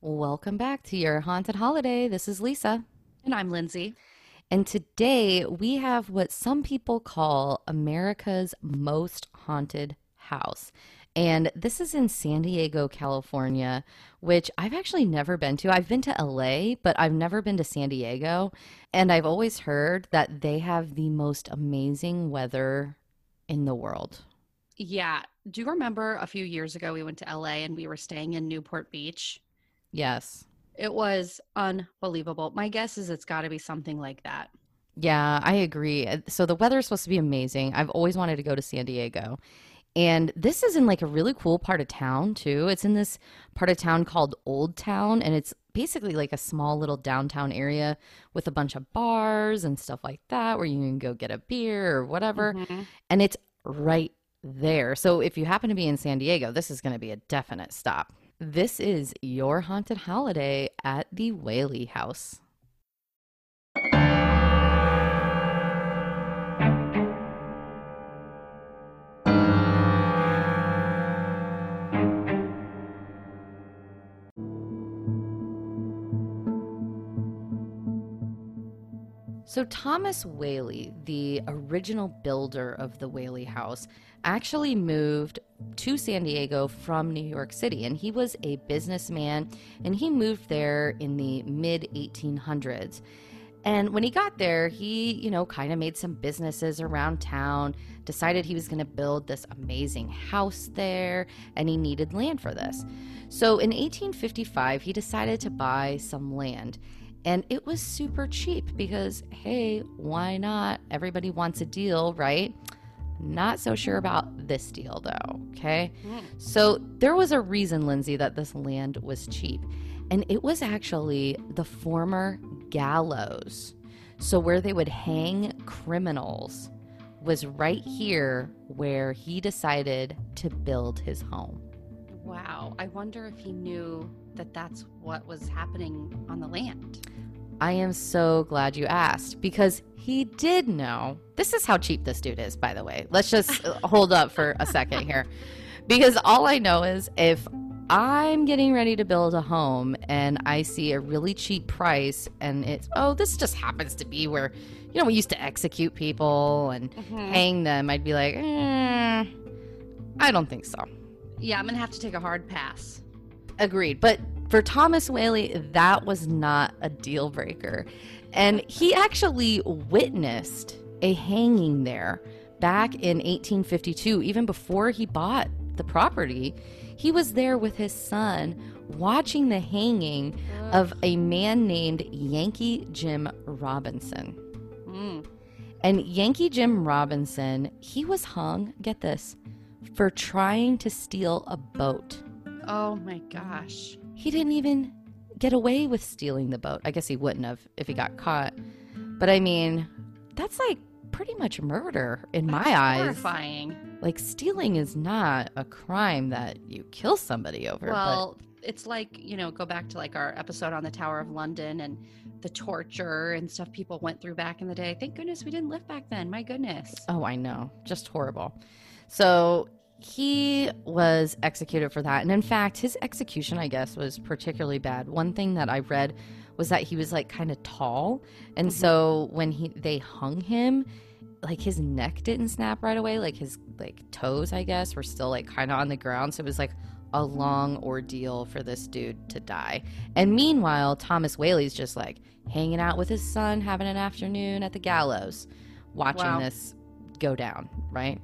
Welcome back to your Haunted Holiday. This is Lisa. And I'm Lindsay. And today we have what some people call America's most haunted house. And this is in San Diego, California, which I've actually never been to. I've been to LA, but I've never been to San Diego. And I've always heard that they have the most amazing weather in the world. Yeah. Do you remember a few years ago we went to LA and we were staying in Newport Beach? Yes. It was unbelievable. My guess is it's got to be something like that. Yeah, I agree. So the weather is supposed to be amazing. I've always wanted to go to San Diego. And this is in like a really cool part of town too. It's in this part of town called Old Town. And it's basically like a small little downtown area with a bunch of bars and stuff like that where you can go get a beer or whatever. Mm-hmm. And it's right there. So if you happen to be in San Diego, this is going to be a definite stop. This is your haunted holiday at the Whaley House. So Thomas Whaley, the original builder of the Whaley House, actually moved to San Diego from New York City, and he was a businessman, and he moved there in the mid-1800s. And when he got there, he, kind of made some businesses around town, decided he was going to build this amazing house there, and he needed land for this. So in 1855, he decided to buy some land. And it was super cheap because, hey, why not? Everybody wants a deal, right? Not so sure about this deal, though, okay? Yeah. So there was a reason, Lindsay, that this land was cheap. And it was actually the former gallows. So where they would hang criminals was right here where he decided to build his home. Wow. I wonder if he knew that that's what was happening on the land. I am so glad you asked because he did know. This is how cheap this dude is, by the way. Let's just hold up for a second here because all I know is if I'm getting ready to build a home and I see a really cheap price and it's, oh, this just happens to be where, we used to execute people and hang them. I'd be like, I don't think so. Yeah, I'm going to have to take a hard pass. Agreed. But for Thomas Whaley, that was not a deal breaker. And he actually witnessed a hanging there back in 1852, even before he bought the property. He was there with his son watching the hanging of a man named Yankee Jim Robinson. Mm. And Yankee Jim Robinson, he was hung, get this, for trying to steal a boat. Oh my gosh. He didn't even get away with stealing the boat. I guess he wouldn't have if he got caught. But I mean, that's like pretty much murder in my eyes. Horrifying. Like stealing is not a crime that you kill somebody over. Well, it's like, go back to like our episode on the Tower of London and the torture and stuff people went through back in the day. Thank goodness we didn't live back then. My goodness. Oh, I know. Just horrible. So he was executed for that. And in fact, his execution, I guess, was particularly bad. One thing that I read was that he was like kind of tall. And so when they hung him, like his neck didn't snap right away. Like his toes, I guess, were still like kind of on the ground. So it was like a long ordeal for this dude to die. And meanwhile, Thomas Whaley's just like hanging out with his son, having an afternoon at the gallows, watching this go down, right?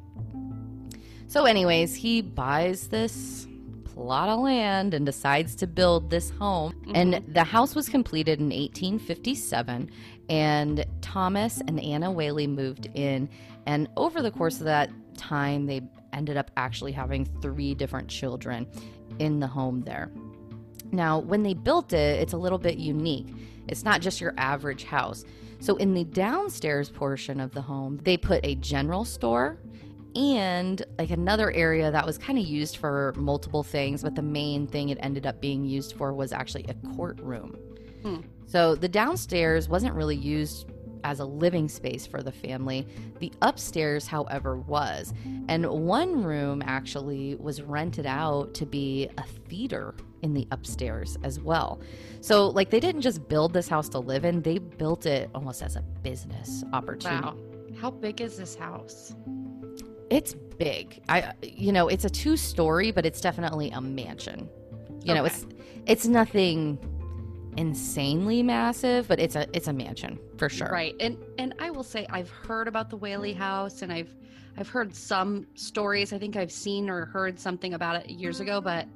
So anyways, he buys this plot of land and decides to build this home. And the house was completed in 1857, and Thomas and Anna Whaley moved in. And over the course of that time, they ended up actually having 3 different children in the home there. Now, when they built it, it's a little bit unique. It's not just your average house. So in the downstairs portion of the home, they put a general store and like another area that was kind of used for multiple things, but the main thing it ended up being used for was actually a courtroom. So the downstairs wasn't really used as a living space for the family. The upstairs, however, was. And one room actually was rented out to be a theater in the upstairs as well. So like they didn't just build this house to live in, they built it almost as a business opportunity. Wow. How big is this house? It's big. It's a two-story, but it's definitely a mansion. You know, it's nothing insanely massive, but it's a mansion for sure. Right. And I will say I've heard about the Whaley House, and I've heard some stories. I think I've seen or heard something about it years ago, but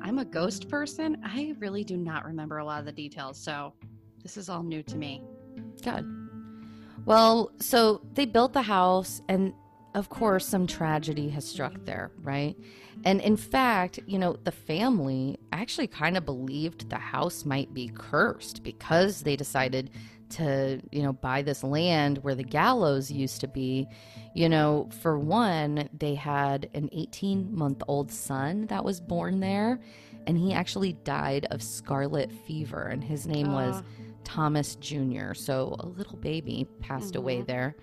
I'm a ghost person. I really do not remember a lot of the details. So this is all new to me. Good. Well, so they built the house, and of course some tragedy has struck there, right? And in fact, the family actually kind of believed the house might be cursed because they decided to, buy this land where the gallows used to be. For one, they had an 18-month-old son that was born there, and he actually died of scarlet fever, and his name was Thomas Jr. So a little baby passed away there.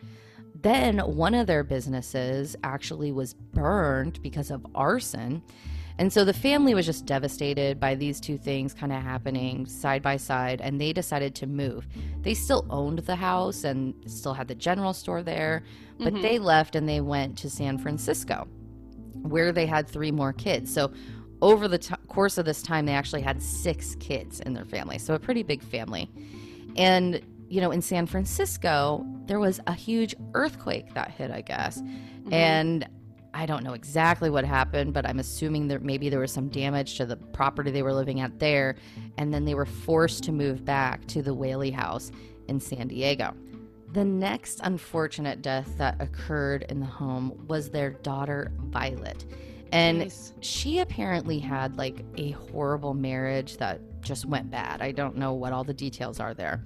Then one of their businesses actually was burned because of arson. And so the family was just devastated by these two things kind of happening side by side, and they decided to move. They still owned the house and still had the general store there, but they left and they went to San Francisco, where they had 3 more kids. So over the course of this time, they actually had 6 kids in their family. So a pretty big family. And in San Francisco, there was a huge earthquake that hit, I guess. And I don't know exactly what happened, but I'm assuming that maybe there was some damage to the property they were living at there. And then they were forced to move back to the Whaley House in San Diego. The next unfortunate death that occurred in the home was their daughter, Violet. And she apparently had like a horrible marriage that just went bad. I don't know what all the details are there.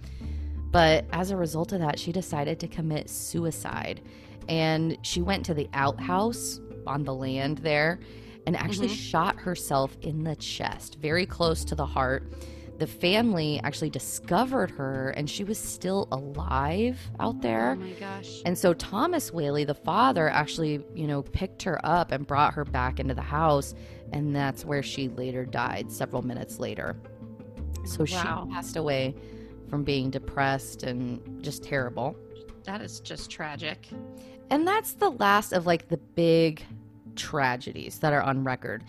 But as a result of that, she decided to commit suicide, and she went to the outhouse on the land there and actually shot herself in the chest, very close to the heart. The family actually discovered her, and she was still alive out there. Oh my gosh. And so Thomas Whaley, the father, actually, picked her up and brought her back into the house, and that's where she later died several minutes later. So she passed away from being depressed and just terrible. That is just tragic. And that's the last of like the big tragedies that are on record.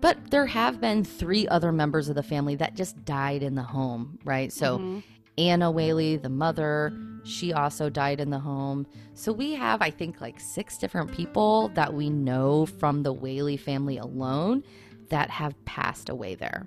But there have been 3 other members of the family that just died in the home, right? So Anna Whaley, the mother, she also died in the home. So we have, I think, like 6 different people that we know from the Whaley family alone that have passed away there.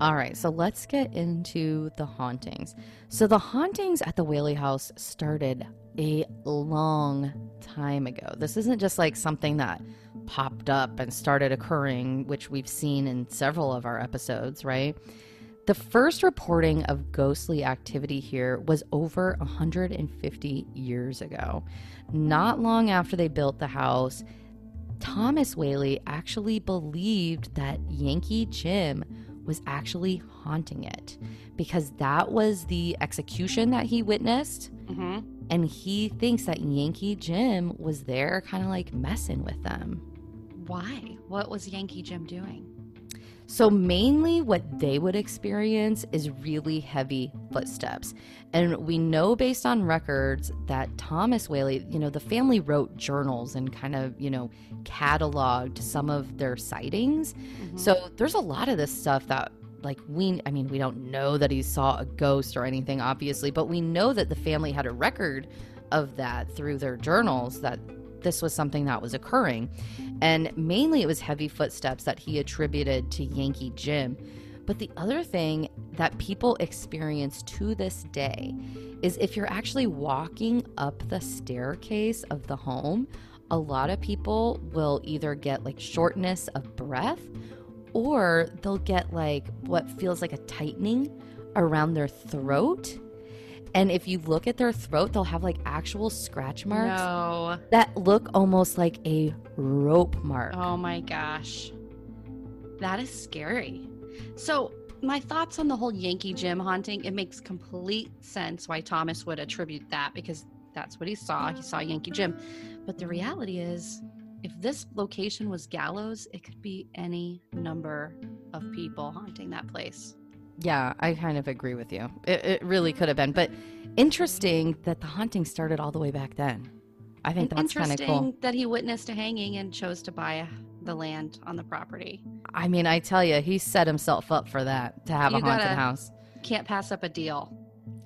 All right, so let's get into the hauntings. So the hauntings at the Whaley House started a long time ago. This isn't just like something that popped up and started occurring, which we've seen in several of our episodes, right? The first reporting of ghostly activity here was over 150 years ago. Not long after they built the house, Thomas Whaley actually believed that Yankee Jim was actually haunting it because that was the execution that he witnessed. Mm-hmm. And he thinks that Yankee Jim was there kind of like messing with them. Why? What was Yankee Jim doing? So mainly what they would experience is really heavy footsteps. And we know based on records that Thomas Whaley, the family wrote journals and kind of, cataloged some of their sightings. Mm-hmm. So there's a lot of this stuff that we don't know that he saw a ghost or anything, obviously, but we know that the family had a record of that through their journals that this was something that was occurring. And mainly it was heavy footsteps that he attributed to Yankee Jim. But the other thing that people experience to this day is if you're actually walking up the staircase of the home, a lot of people will either get shortness of breath or they'll get what feels like a tightening around their throat. And if you look at their throat, they'll have actual scratch marks that look almost like a rope mark. Oh my gosh. That is scary. So my thoughts on the whole Yankee Jim haunting, it makes complete sense why Thomas would attribute that because that's what he saw. He saw Yankee Jim. But the reality is, if this location was gallows, it could be any number of people haunting that place. Yeah, I kind of agree with you. It really could have been. But interesting that the haunting started all the way back then. I think that's kind of cool. Interesting that he witnessed a hanging and chose to buy the land on the property. I mean, I tell you, he set himself up for that, to have a haunted house. Can't pass up a deal.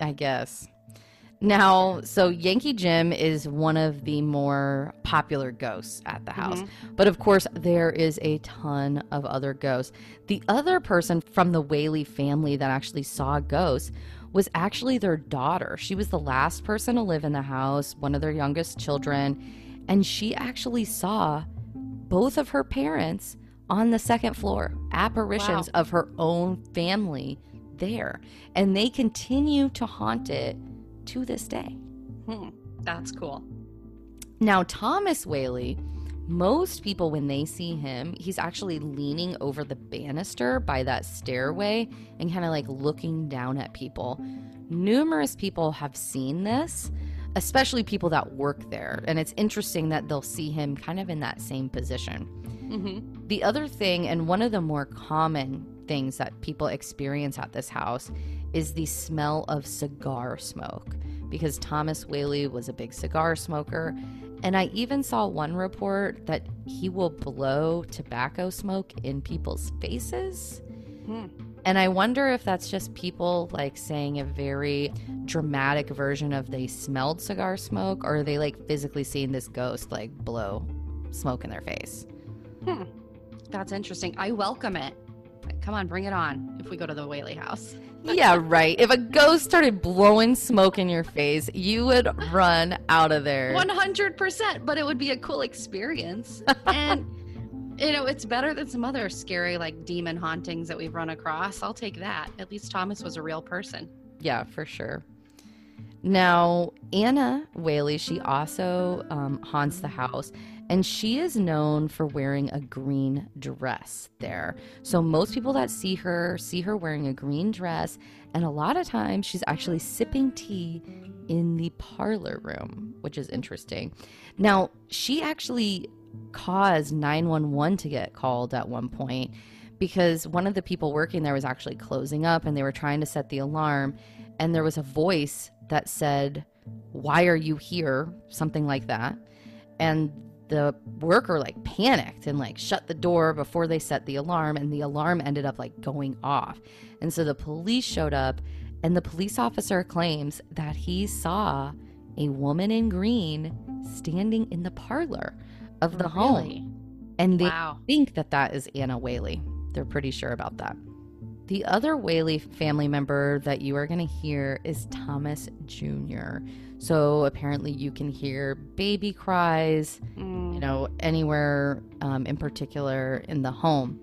I guess. Now, so Yankee Jim is one of the more popular ghosts at the house. Mm-hmm. But of course, there is a ton of other ghosts. The other person from the Whaley family that actually saw ghosts was actually their daughter. She was the last person to live in the house, one of their youngest children. And she actually saw both of her parents on the second floor, apparitions of her own family there. And they continue to haunt it to this day. That's cool. Now, Thomas Whaley, most people, when they see him, he's actually leaning over the banister by that stairway and kind of looking down at people. Numerous people have seen this, especially people that work there. And it's interesting that they'll see him kind of in that same position. Mm-hmm. The other thing, and one of the more common things that people experience at this house, is the smell of cigar smoke, because Thomas Whaley was a big cigar smoker. And I even saw one report that he will blow tobacco smoke in people's faces. Mm. And I wonder if that's just people saying a very dramatic version of they smelled cigar smoke, or are they physically seeing this ghost blow smoke in their face. That's interesting. I welcome it. Come on, bring it on if we go to the Whaley house. Yeah, right. If a ghost started blowing smoke in your face, you would run out of there. 100%, but it would be a cool experience. And, it's better than some other scary, demon hauntings that we've run across. I'll take that. At least Thomas was a real person. Yeah, for sure. Now, Anna Whaley, she also haunts the house. And she is known for wearing a green dress there. So most people that see her wearing a green dress. And a lot of times she's actually sipping tea in the parlor room, which is interesting. Now, she actually caused 911 to get called at one point because one of the people working there was actually closing up and they were trying to set the alarm. And there was a voice that said, "Why are you here?" Something like that. And the worker panicked and shut the door before they set the alarm, and the alarm ended up going off. And so the police showed up, and the police officer claims that he saw a woman in green standing in the parlor of the home. And they think that is Anna Whaley. They're pretty sure about that. The other Whaley family member that you are going to hear is Thomas Jr. So apparently you can hear baby cries, anywhere in particular in the home.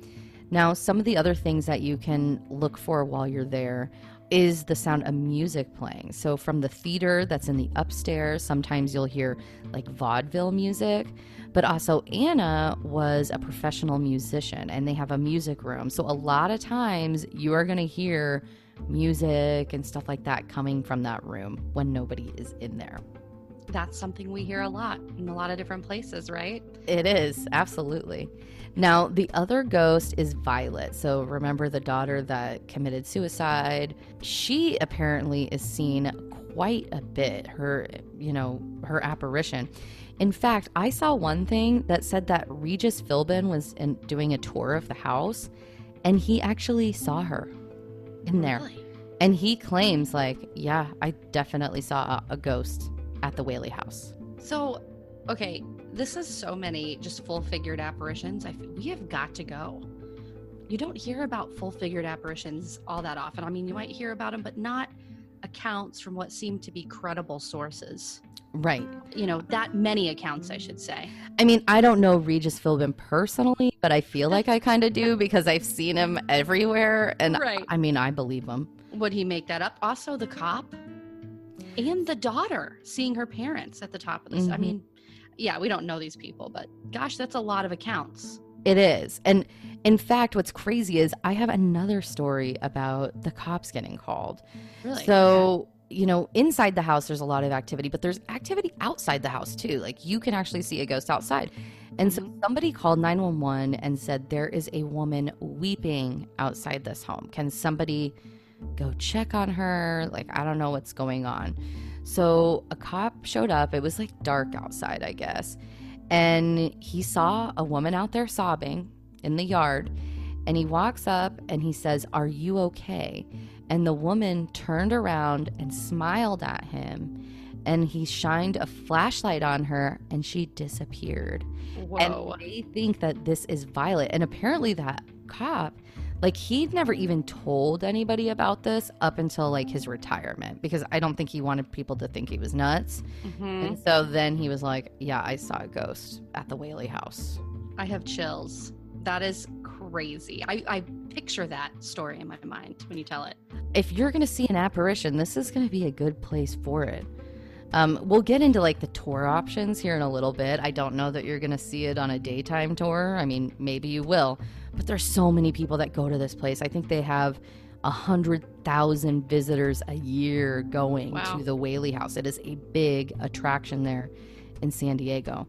Now, some of the other things that you can look for while you're there is the sound of music playing. So from the theater that's in the upstairs, sometimes you'll hear like vaudeville music. But also Anna was a professional musician and they have a music room. So a lot of times you are going to hear music and stuff like that coming from that room when nobody is in there. That's something we hear a lot in a lot of different places, right? It is, absolutely. Now, the other ghost is Violet. So remember the daughter that committed suicide? She apparently is seen quite a bit, her apparition. In fact, I saw one thing that said that Regis Philbin was doing a tour of the house, and he actually saw her in there. Really? And he claims like, yeah, I definitely saw a ghost at the Whaley House. So, okay, this is so many just full-figured apparitions. We have got to go. You don't hear about full-figured apparitions all that often. I mean, you might hear about them, but not accounts from what seem to be credible sources. Right. That many accounts, I should say. I mean, I don't know Regis Philbin personally, but I feel like I kind of do because I've seen him everywhere. And right. I mean, I believe him. Would he make that up? Also, the cop and the daughter seeing her parents at the top of this. Mm-hmm. I mean, yeah, we don't know these people, but gosh, that's a lot of accounts. It is. And in fact, what's crazy is I have another story about the cops getting called. Really? So... Yeah. Inside the house, there's a lot of activity, but there's activity outside the house too. Like you can actually see a ghost outside. And so somebody called 911 and said, there is a woman weeping outside this home. Can somebody go check on her? Like, I don't know what's going on. So a cop showed up. It was like dark outside, I guess. And he saw a woman out there sobbing in the yard. And he walks up and he says, are you okay? And the woman turned around and smiled at him, and he shined a flashlight on her, and she disappeared. Whoa. And they think that this is Violet. And apparently that cop, like, he'd never even told anybody about this up until, like, his retirement, because I don't think he wanted people to think he was nuts. Mm-hmm. And so then he was like, yeah, I saw a ghost at the Whaley House. I have chills. That is crazy. I picture that story in my mind when you tell it. If you're going to see an apparition, this is going to be a good place for it. We'll get into like the tour options here in a little bit. I don't know that you're going to see it on a daytime tour. I mean, maybe you will, but there's so many people that go to this place. I think they have 100,000 visitors a year going to the Whaley House. It is a big attraction there in San Diego.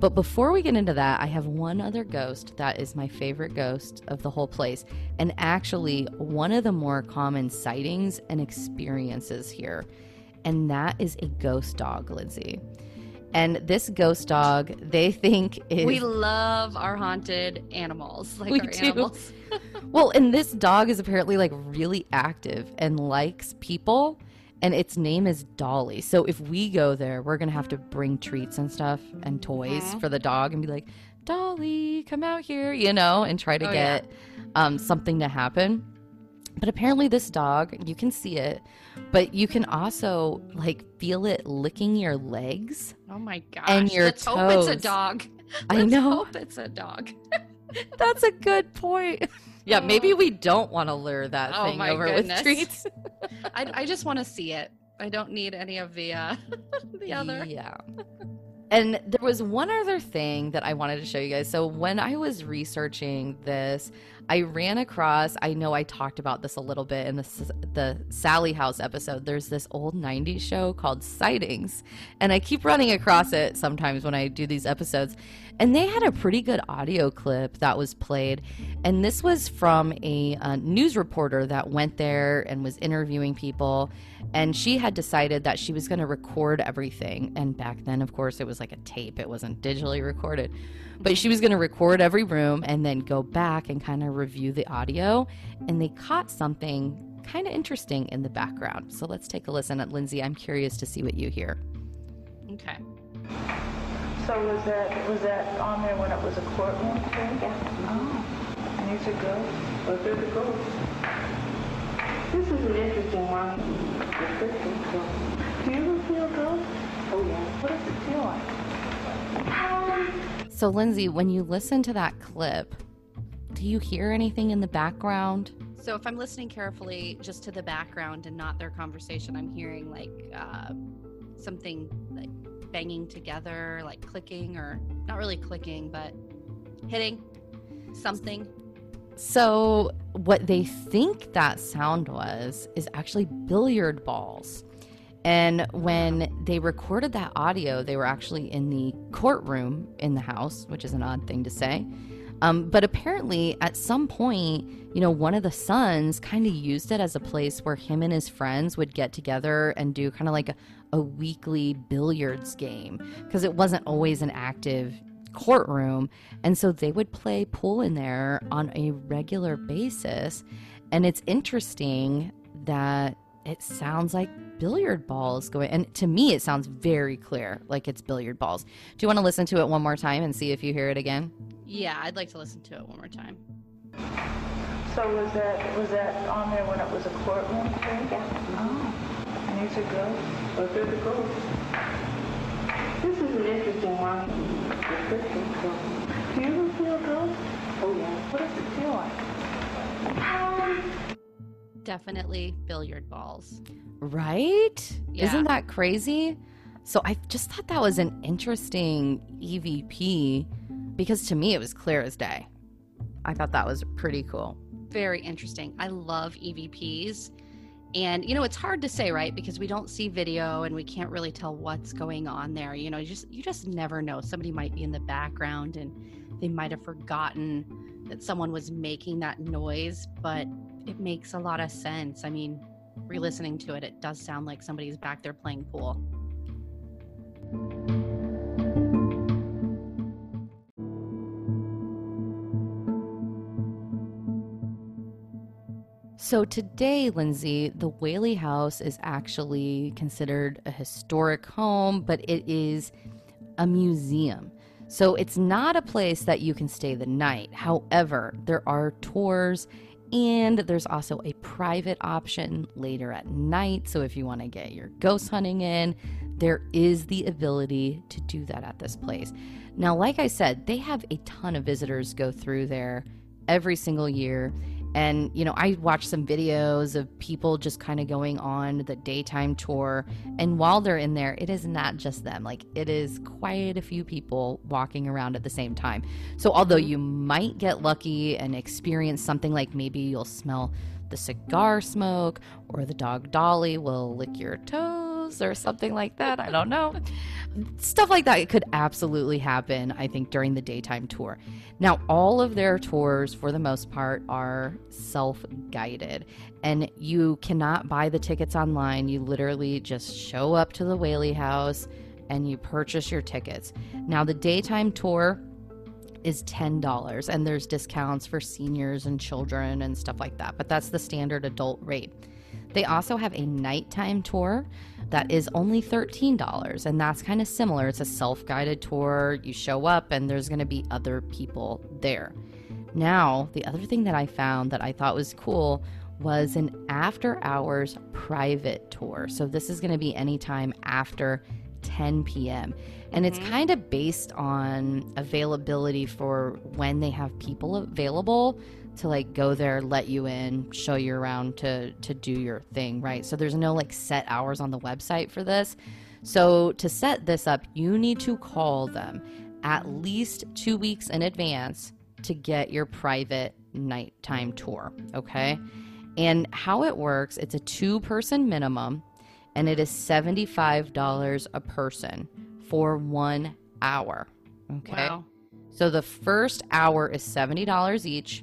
But before we get into that, I have one other ghost that is my favorite ghost of the whole place, and actually one of the more common sightings and experiences here, and that is a ghost dog, Lindsay. And this ghost dog, they think is... We love our haunted animals. Like we our do. Animals. Well, and this dog is apparently like really active and likes people. And its name is Dolly. So if we go there, we're going to have to bring treats and stuff and toys for the dog and be like, Dolly, come out here, and try to get something to happen. But apparently this dog, you can see it, but you can also like feel it licking your legs. Oh my gosh. And your toes. Let's hope it's a dog. I know. Let's hope it's a dog. That's a good point. Yeah, maybe we don't want to lure that thing over with treats. I just want to see it. I don't need any of the other. Yeah. And there was one other thing that I wanted to show you guys. So when I was researching this, I ran across, I know I talked about this a little bit in the Sally House episode. There's this old 90s show called Sightings. And I keep running across it sometimes when I do these episodes. And they had a pretty good audio clip that was played. And this was from a news reporter that went there and was interviewing people. And she had decided that she was going to record everything. And back then, of course, it was like a tape. It wasn't digitally recorded. But she was going to record every room and then go back and kind of review the audio. And they caught something kind of interesting in the background. So let's take a listen. And Lindsay, I'm curious to see what you hear. Okay. So was that on there when it was a courtroom thing? Yeah. Oh. And these are ghosts? Was there the ghosts? This is an interesting one. Do you feel ghosts? Oh, yeah. What does it feel like? So, Lindsay, when you listen to that clip, do you hear anything in the background? So if I'm listening carefully just to the background and not their conversation, I'm hearing like something like banging together, like clicking, or not really clicking, but hitting something. So what they think that sound was is actually billiard balls. And when they recorded that audio, they were actually in the courtroom in the house, which is an odd thing to say. But apparently at some point, you know, one of the sons kind of used it as a place where him and his friends would get together and do kind of like a weekly billiards game, because it wasn't always an active courtroom. And so they would play pool in there on a regular basis. And it's interesting that it sounds like billiard balls going, and to me it sounds very clear like it's billiard balls. Do you want to listen to it one more time and see if you hear it again? Yeah, I'd like to listen to it one more time. So was that on there when it was a courtroom thing? Yeah. Oh. And these are girls. Those are the girls. This is an interesting one. Do you feel girls? Oh yeah. What does it feel like? Definitely billiard balls. Right? Yeah. Isn't that crazy? So I just thought that was an interesting EVP, because to me it was clear as day. I thought that was pretty cool. Very interesting. I love EVPs. And, you know, it's hard to say, right? Because we don't see video and we can't really tell what's going on there. You know, you just never know. Somebody might be in the background and they might have forgotten that someone was making that noise, but it makes a lot of sense. I mean, re-listening to it, it does sound like somebody's back there playing pool. So today, Lindsay, the Whaley House is actually considered a historic home, but it is a museum. So it's not a place that you can stay the night. However, there are tours, and there's also a private option later at night. So if you want to get your ghost hunting in, there is the ability to do that at this place. Now, like I said, they have a ton of visitors go through there every single year. And, you know, I watched some videos of people just kind of going on the daytime tour. And while they're in there, it is not just them. Like, it is quite a few people walking around at the same time. So although you might get lucky and experience something, like maybe you'll smell the cigar smoke or the dog Dolly will lick your toes or something like that. I don't know. Stuff like that could absolutely happen, I think, during the daytime tour. Now, all of their tours, for the most part, are self-guided, and you cannot buy the tickets online. You literally just show up to the Whaley House and you purchase your tickets. Now, the daytime tour is $10, and there's discounts for seniors and children and stuff like that, but that's the standard adult rate. They also have a nighttime tour that is only $13, and that's kind of similar. It's a self-guided tour. You show up and there's going to be other people there. Now, the other thing that I found that I thought was cool was an after-hours private tour. So this is going to be anytime after 10 p.m. And it's kind of based on availability for when they have people available to like go there, let you in, show you around to do your thing, right? So there's no like set hours on the website for this. So to set this up, you need to call them at least 2 weeks in advance to get your private nighttime tour, okay? And how it works, it's a 2-person minimum, and it is $75 a person for 1 hour, okay? Wow. So the first hour is $70 each.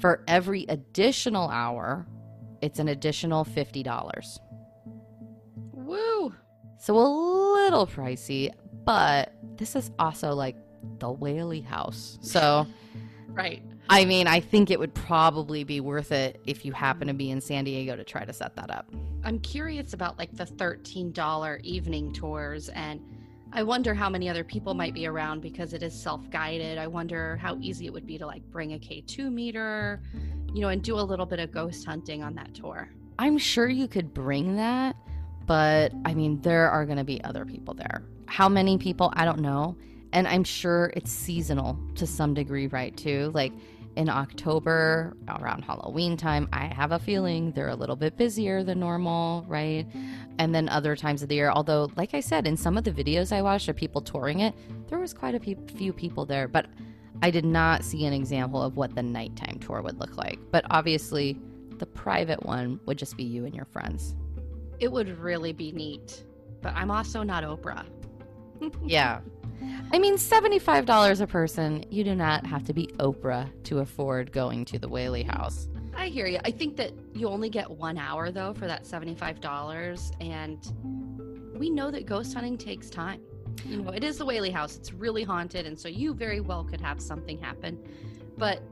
For every additional hour, it's an additional $50. Woo! So a little pricey, but this is also like the Whaley House. So, right. I mean, I think it would probably be worth it if you happen to be in San Diego to try to set that up. I'm curious about like the $13 evening tours, and I wonder how many other people might be around because it is self-guided. I wonder how easy it would be to like bring a K2 meter, you know, and do a little bit of ghost hunting on that tour. I'm sure you could bring that, but I mean, there are going to be other people there. How many people? I don't know. And I'm sure it's seasonal to some degree, right, too? Like in October, around Halloween time, I have a feeling they're a little bit busier than normal, right? And then other times of the year, although, like I said, in some of the videos I watched of people touring it, there was quite a few people there, but I did not see an example of what the nighttime tour would look like. But obviously, the private one would just be you and your friends. It would really be neat, but I'm also not Oprah. Yeah. I mean, $75 a person, you do not have to be Oprah to afford going to the Whaley House. I hear you. I think that you only get 1 hour, though, for that $75. And we know that ghost hunting takes time. You know, it is the Whaley House. It's really haunted. And so you very well could have something happen. But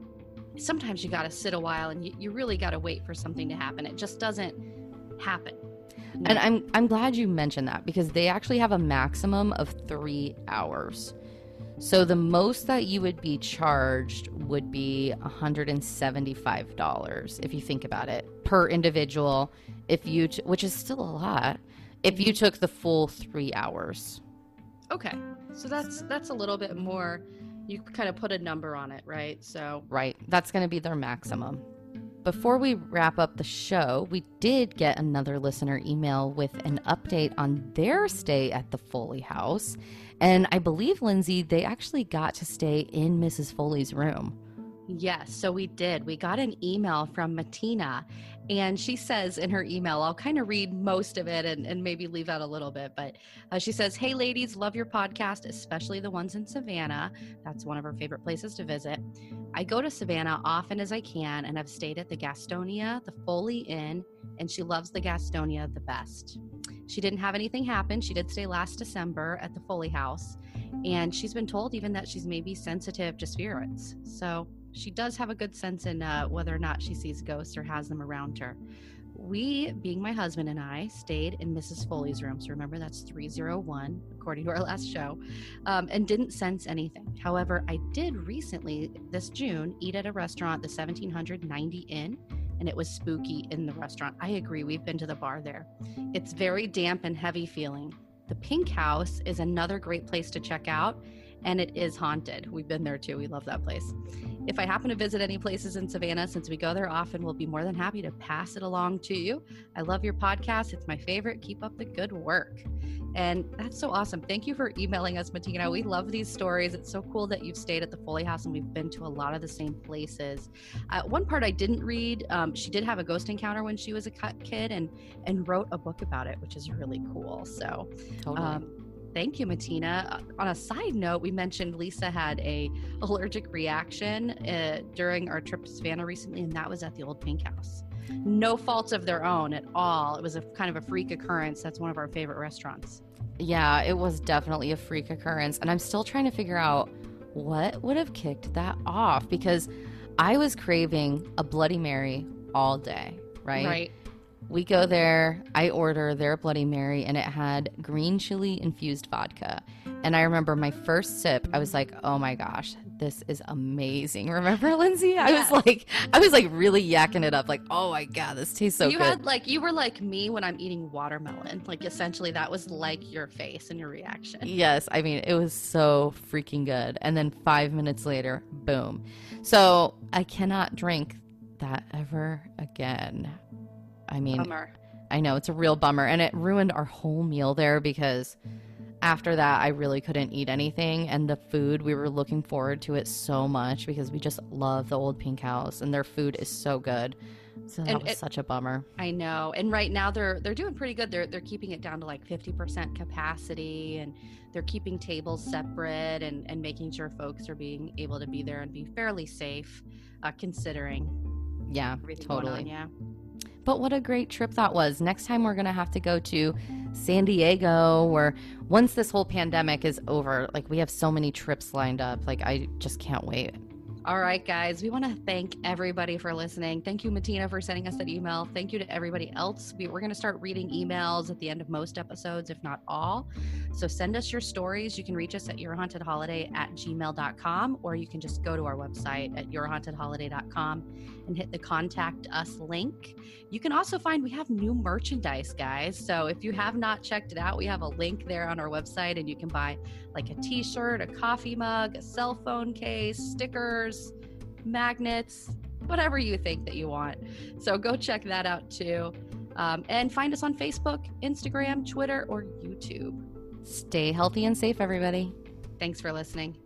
sometimes you got to sit a while and you really got to wait for something to happen. It just doesn't happen. No. And I'm glad you mentioned that, because they actually have a maximum of 3 hours. So the most that you would be charged would be $175, if you think about it, per individual, if you which is still a lot, if you took the full 3 hours. Okay. So that's a little bit more. You kind of put a number on it, right? So right. That's going to be their maximum. Before we wrap up the show, we did get another listener email with an update on their stay at the Foley House. And I believe, Lindsay, they actually got to stay in Mrs. Foley's room. Yes, so we did. We got an email from Matina, and she says in her email, I'll kind of read most of it and maybe leave out a little bit, but she says, "Hey ladies, love your podcast, especially the ones in Savannah." That's one of her favorite places to visit. "I go to Savannah often as I can and have stayed at the Gastonia, the Foley Inn, and she loves the Gastonia the best. She didn't have anything happen. She did stay last December at the Foley House, and she's been told even that she's maybe sensitive to spirits. So she does have a good sense in whether or not she sees ghosts or has them around her. We, being my husband and I, stayed in Mrs. Foley's room." So remember, that's 301, according to our last show, "and didn't sense anything. However, I did recently, this June, eat at a restaurant, the 1790 Inn, and it was spooky in the restaurant." I agree. We've been to the bar there. "It's very damp and heavy feeling. The Pink House is another great place to check out, and it is haunted. We've been there too. We love that place. If I happen to visit any places in Savannah, since we go there often, we'll be more than happy to pass it along to you. I love your podcast. It's my favorite. Keep up the good work." And that's so awesome. Thank you for emailing us, Matina. We love these stories. It's so cool that you've stayed at the Foley House, and we've been to a lot of the same places. One part I didn't read, she did have a ghost encounter when she was a kid and wrote a book about it, which is really cool. So totally. Thank you, Matina. On a side note, we mentioned Lisa had a allergic reaction during our trip to Savannah recently, and that was at the Old Pink House. No fault of their own at all. It was a kind of a freak occurrence. That's one of our favorite restaurants. Yeah, it was definitely a freak occurrence. And I'm still trying to figure out what would have kicked that off, because I was craving a Bloody Mary all day, right? Right. We go there, I order their Bloody Mary, and it had green chili infused vodka. And I remember my first sip, I was like, oh my gosh, this is amazing. Remember, Lindsay? Yes. I was like really yakking it up, like, oh my God, this tastes so good. You were like me when I'm eating watermelon. Like, essentially, that was like your face and your reaction. Yes, I mean, it was so freaking good. And then 5 minutes later, boom. So I cannot drink that ever again. I mean, bummer. I know, it's a real bummer, and it ruined our whole meal there, because after that I really couldn't eat anything, and the food, we were looking forward to it so much because we just love the Old Pink House and their food is so good. So that was such a bummer. I know. And right now they're doing pretty good. They're keeping it down to like 50% capacity, and they're keeping tables separate and making sure folks are being able to be there and be fairly safe, considering. Yeah, totally. Yeah. But what a great trip that was. Next time we're going to have to go to San Diego, or once this whole pandemic is over, like, we have so many trips lined up. Like, I just can't wait. All right, guys, we want to thank everybody for listening. Thank you, Matina, for sending us that email. Thank you to everybody else. We're going to start reading emails at the end of most episodes, if not all. So send us your stories. You can reach us at yourhauntedholiday@gmail.com, or you can just go to our website at yourhauntedholiday.com and hit the Contact Us link. You can also find we have new merchandise, guys. So if you have not checked it out, we have a link there on our website, and you can buy like a t-shirt, a coffee mug, a cell phone case, stickers, magnets, whatever you think that you want. So go check that out too. And find us on Facebook, Instagram, Twitter, or YouTube. Stay healthy and safe, everybody. Thanks for listening.